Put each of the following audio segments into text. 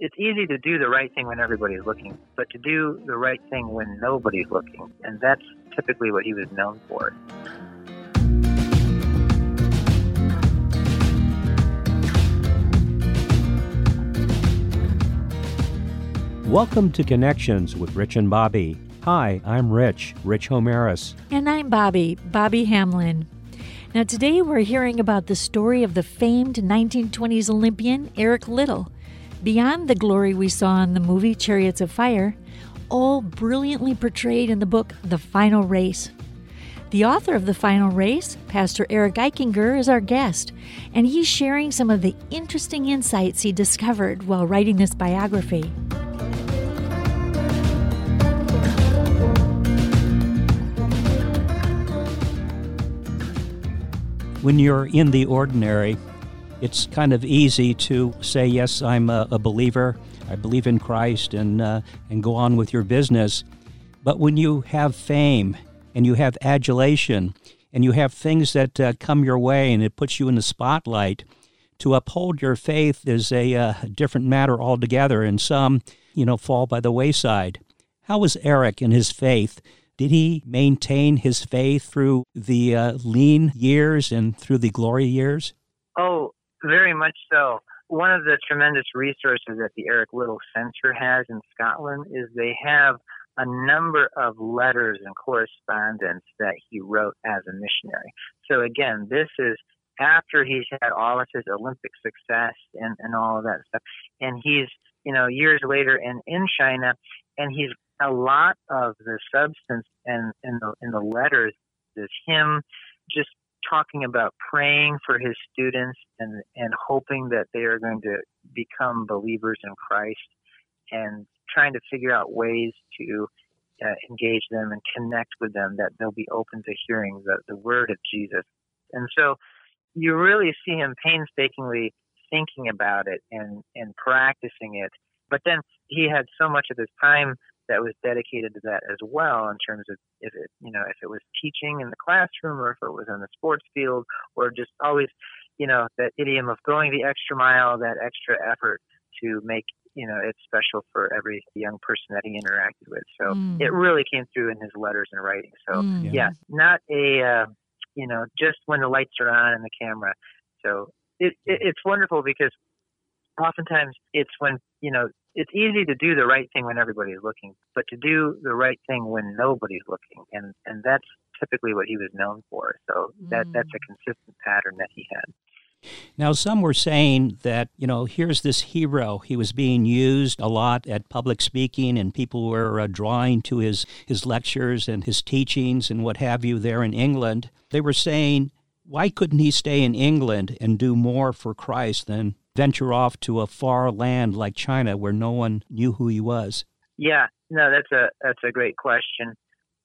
It's easy to do the right thing when everybody's looking, but to do the right thing when nobody's looking, and that's typically what he was known for. Welcome to Connections with Rich and Bobby. Hi, I'm Rich Homaris. And I'm Bobby Hamlin. Now today we're hearing about the story of the famed 1920s Olympian Eric Liddell. Beyond the glory we saw in the movie Chariots of Fire, all brilliantly portrayed in the book The Final Race. The author of The Final Race, Pastor Eric Eichinger, is our guest, and he's sharing some of the interesting insights he discovered while writing this biography. When you're in the ordinary, it's kind of easy to say, yes, I'm a believer, I believe in Christ, and go on with your business. But when you have fame, and you have adulation, and you have things that come your way, and it puts you in the spotlight, to uphold your faith is a different matter altogether, and some, fall by the wayside. How was Eric in his faith? Did he maintain his faith through the lean years and through the glory years? Oh, very much so. One of the tremendous resources that the Eric Liddell Center has in Scotland is they have a number of letters and correspondence that he wrote as a missionary. So again, this is after he's had all of his Olympic success and all of that stuff. And he's, years later in China, and he's a lot of the substance in the letters is him just talking about praying for his students and hoping that they are going to become believers in Christ, and trying to figure out ways to engage them and connect with them, that they'll be open to hearing the word of Jesus. And so you really see him painstakingly thinking about it and practicing it. But then he had so much of his time that was dedicated to that as well, in terms of if it was teaching in the classroom, or if it was on the sports field, or just always, that idiom of going the extra mile, that extra effort to make, it special for every young person that he interacted with. So it really came through in his letters and writing. So yeah, not a, just when the lights are on and the camera. So it's wonderful, because oftentimes it's when, it's easy to do the right thing when everybody's looking, but to do the right thing when nobody's looking. And that's typically what he was known for. So that's a consistent pattern that he had. Now, some were saying that, here's this hero. He was being used a lot at public speaking, and people were drawing to his lectures and his teachings and what have you there in England. They were saying, why couldn't he stay in England and do more for Christ than venture off to a far land like China where no one knew who he was? Yeah, no, that's a great question.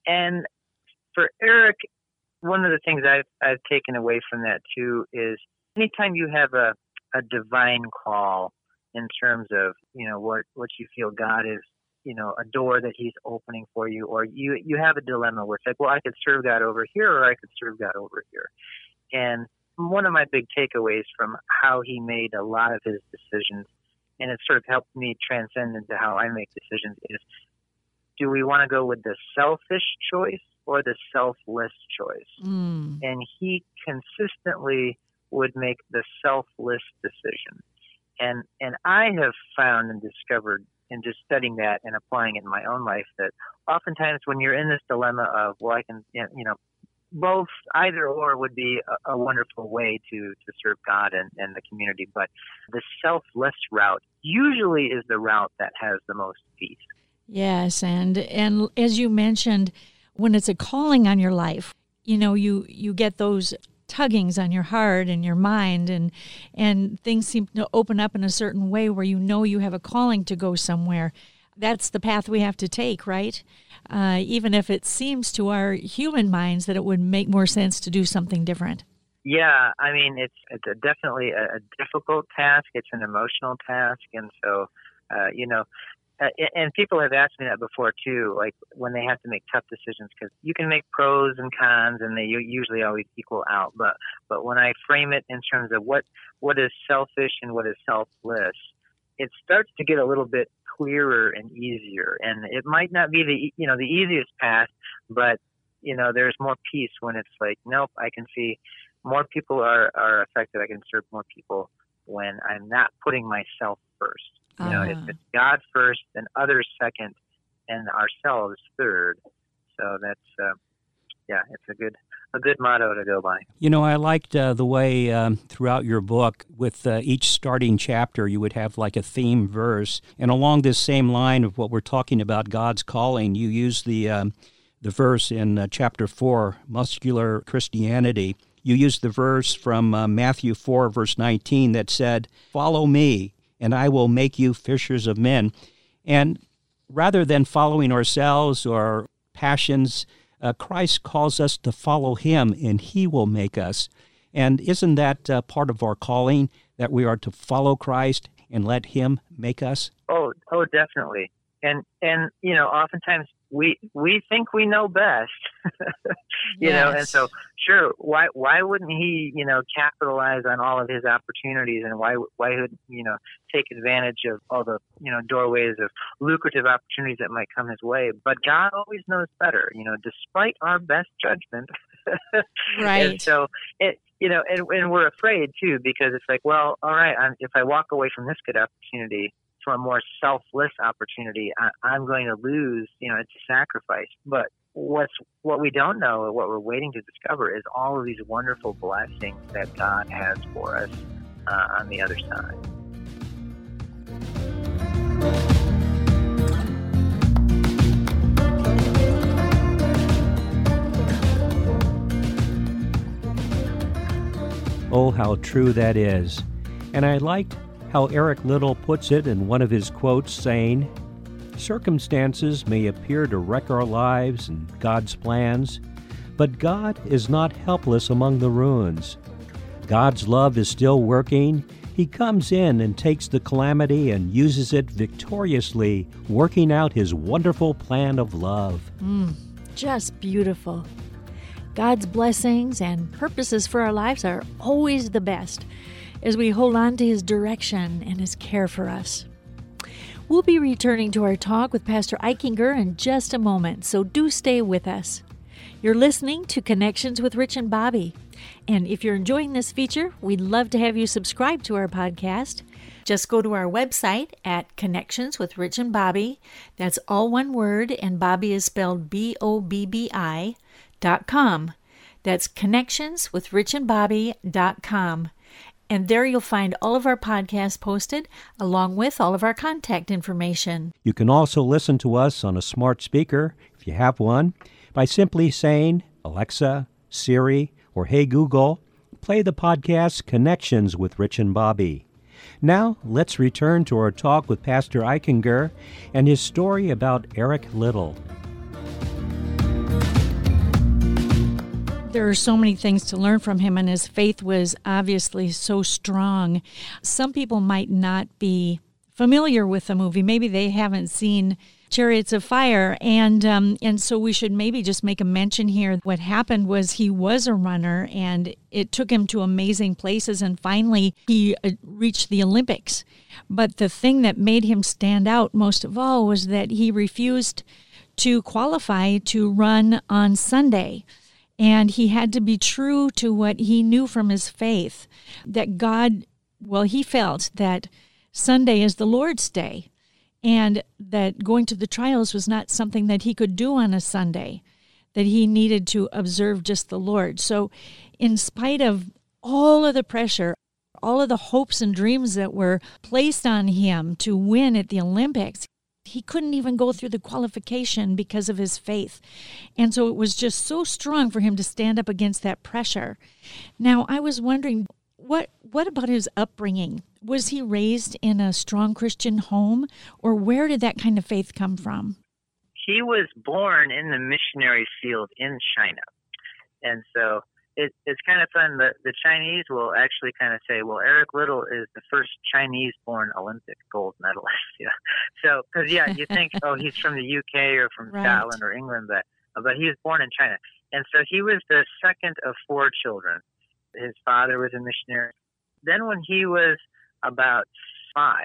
And for Eric, one of the things I've taken away from that too is, anytime you have a divine call in terms of, what you feel God is, a door that he's opening for you, or you have a dilemma where it's like, well, I could serve God over here, or I could serve God over here. And one of my big takeaways from how he made a lot of his decisions, and it sort of helped me transcend into how I make decisions, is, do we want to go with the selfish choice or the selfless choice? And he consistently would make the selfless decision. And I have found and discovered in just studying that and applying it in my own life, that oftentimes when you're in this dilemma of, well, I can, both, either or would be a wonderful way to serve God and the community. But the selfless route usually is the route that has the most peace. Yes, and as you mentioned, when it's a calling on your life, you get those tuggings on your heart and your mind, and things seem to open up in a certain way where you have a calling to go somewhere. That's the path we have to take, right? Even if it seems to our human minds that it would make more sense to do something different. Yeah, I mean, it's definitely a difficult task. It's an emotional task. And so, and people have asked me that before, too, like when they have to make tough decisions, because you can make pros and cons, and they usually always equal out. But when I frame it in terms of what is selfish and what is selfless, it starts to get a little bit clearer and easier. And it might not be the easiest path, but there's more peace when it's like, nope, I can see more people are affected. I can serve more people when I'm not putting myself first. If it's God first, then others second, and ourselves third. So that's, it's a good motto to go by. I liked the way throughout your book, with each starting chapter, you would have like a theme verse. And along this same line of what we're talking about, God's calling, you use the verse in chapter 4, Muscular Christianity. You used the verse from Matthew 4, verse 19, that said, "Follow me, and I will make you fishers of men." And rather than following ourselves or passions, Christ calls us to follow him, and he will make us. And isn't that part of our calling, that we are to follow Christ and let him make us? Oh, definitely. And oftentimes we think we know best, yes. And so sure, why wouldn't he, capitalize on all of his opportunities, and why would, take advantage of all the, doorways of lucrative opportunities that might come his way? But God always knows better, despite our best judgment. Right. And so it, and we're afraid too, because it's like, well, all right, if I walk away from this good opportunity for a more selfless opportunity, I'm going to lose, it's a sacrifice. But what we don't know, or what we're waiting to discover, is all of these wonderful blessings that God has for us on the other side. Oh, how true that is. And I liked how Eric Liddell puts it in one of his quotes, saying, "Circumstances may appear to wreck our lives and God's plans, but God is not helpless among the ruins. God's love is still working. He comes in and takes the calamity and uses it victoriously, working out his wonderful plan of love." Just beautiful. God's blessings and purposes for our lives are always the best, as we hold on to his direction and his care for us. We'll be returning to our talk with Pastor Eichinger in just a moment, so do stay with us. You're listening to Connections with Rich and Bobby. And if you're enjoying this feature, we'd love to have you subscribe to our podcast. Just go to our website at Connections with Rich and Bobby. That's all one word, and Bobby is spelled BOBBI.com. That's connectionswithrichandbobby.com. And there you'll find all of our podcasts posted, along with all of our contact information. You can also listen to us on a smart speaker, if you have one, by simply saying, "Alexa, Siri, or Hey Google, play the podcast Connections with Rich and Bobby." Now, let's return to our talk with Pastor Eichinger and his story about Eric Liddell. There are so many things to learn from him, and his faith was obviously so strong. Some people might not be familiar with the movie. Maybe they haven't seen Chariots of Fire, and so we should maybe just make a mention here. What happened was, he was a runner, and it took him to amazing places, and finally he reached the Olympics. But the thing that made him stand out most of all was that he refused to qualify to run on Sunday. And he had to be true to what he knew from his faith, that God, well, he felt that Sunday is the Lord's day, and that going to the trials was not something that he could do on a Sunday, that he needed to observe just the Lord. So in spite of all of the pressure, all of the hopes and dreams that were placed on him to win at the Olympics, he couldn't even go through the qualification because of his faith. And so it was just so strong for him to stand up against that pressure. Now, I was wondering, what about his upbringing? Was he raised in a strong Christian home, or where did that kind of faith come from? He was born in the missionary field in China. And so it's kind of fun that the Chinese will actually kind of say, well, Eric Liddell is the first Chinese-born Olympic gold medalist. So, because, you think, oh, he's from the UK or from Scotland or England, but he was born in China. And so he was the second of four children. His father was a missionary. Then when he was about 5,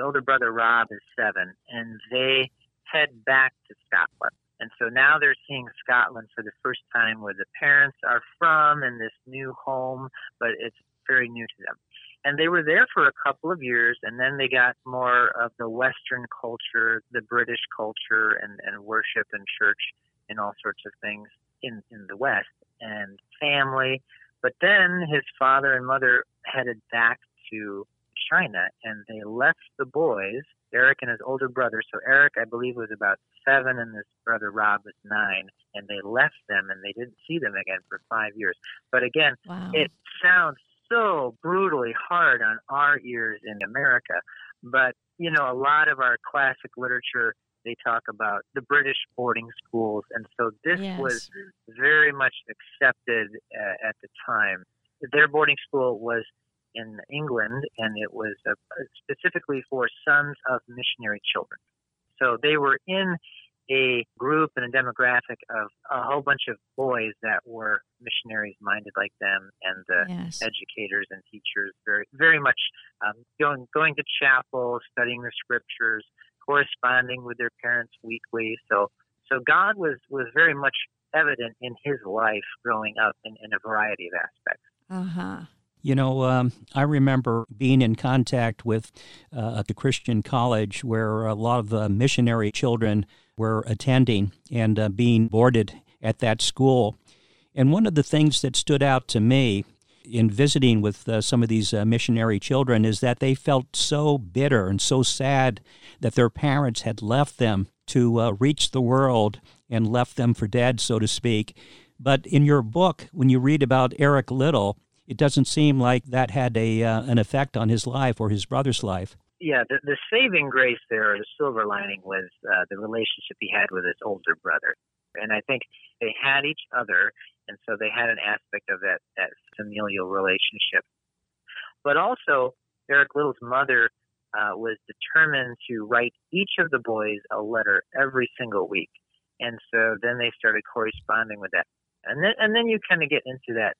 older brother Rob is 7, and they head back to Scotland. And so now they're seeing Scotland for the first time, where the parents are from, in this new home, but it's very new to them. And they were there for a couple of years, and then they got more of the Western culture, the British culture, and worship and church and all sorts of things in the West, and family. But then his father and mother headed back to China, and they left the boys, Eric and his older brother. So Eric, I believe, was about 7, and his brother Rob was 9, and they left them, and they didn't see them again for 5 years. But again, wow. It sounds so brutally hard on our ears in America. But, you know, a lot of our classic literature, they talk about the British boarding schools. And so this was very much accepted at the time. Their boarding school was in England, and it was specifically for sons of missionary children. So they were in a group and a demographic of a whole bunch of boys that were missionaries minded like them, and the educators and teachers very, very much going to chapel, studying the scriptures, corresponding with their parents weekly. So God was very much evident in his life growing up in a variety of aspects. Uh-huh. You know, I remember being in contact with the Christian college where a lot of missionary children were attending and being boarded at that school. And one of the things that stood out to me in visiting with some of these missionary children is that they felt so bitter and so sad that their parents had left them to reach the world and left them for dead, so to speak. But in your book, when you read about Eric Liddell, it doesn't seem like that had an effect on his life or his brother's life. Yeah, the saving grace there, or the silver lining, was the relationship he had with his older brother. And I think they had each other, and so they had an aspect of that familial relationship. But also, Eric Liddell's mother was determined to write each of the boys a letter every single week. And so then they started corresponding with that. And then you kind of get into that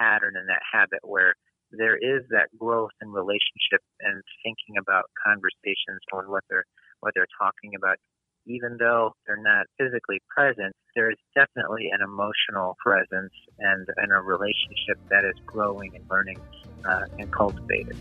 pattern and that habit where there is that growth in relationship and thinking about conversations on what they're talking about. Even though they're not physically present, there is definitely an emotional presence and a relationship that is growing and learning and cultivated.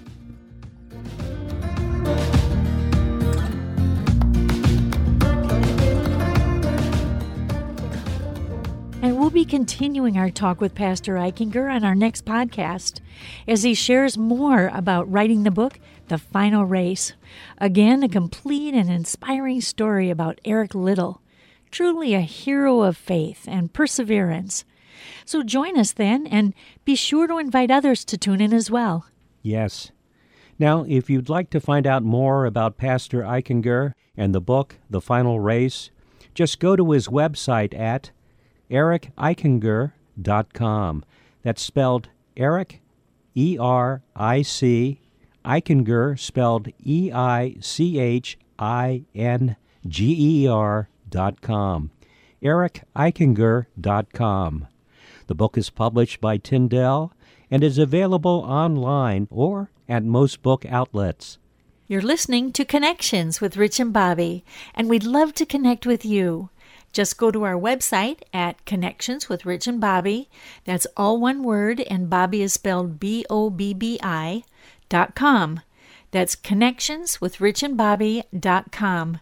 And we'll be continuing our talk with Pastor Eichinger on our next podcast as he shares more about writing the book, The Final Race. Again, a complete and inspiring story about Eric Liddell, truly a hero of faith and perseverance. So join us then, and be sure to invite others to tune in as well. Yes. Now, if you'd like to find out more about Pastor Eichinger and the book, The Final Race, just go to his website at ericeichinger.com. That's spelled Eric, E-R-I-C, Eichinger, spelled E-I-C-H-I-N-G-E-R.com. ericeichinger.com. The book is published by Tyndale and is available online or at most book outlets. You're listening to Connections with Rich and Bobby, and we'd love to connect with you. Just go to our website at Connections with Rich and Bobby. That's all one word, and Bobby is spelled BOBBI.com. That's connectionswithrichandbobby.com.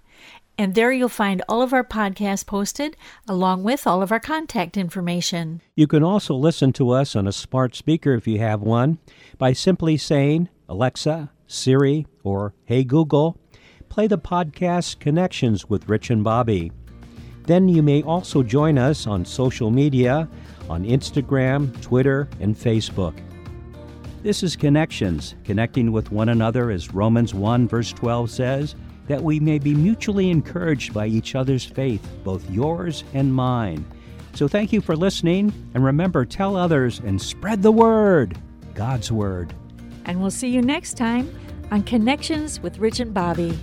And there you'll find all of our podcasts posted, along with all of our contact information. You can also listen to us on a smart speaker if you have one by simply saying, Alexa, Siri, or Hey Google, play the podcast Connections with Rich and Bobby. Then you may also join us on social media, on Instagram, Twitter, and Facebook. This is Connections, connecting with one another, as Romans 1 verse 12 says, that we may be mutually encouraged by each other's faith, both yours and mine. So thank you for listening, and remember, tell others and spread the word, God's word. And we'll see you next time on Connections with Rich and Bobby.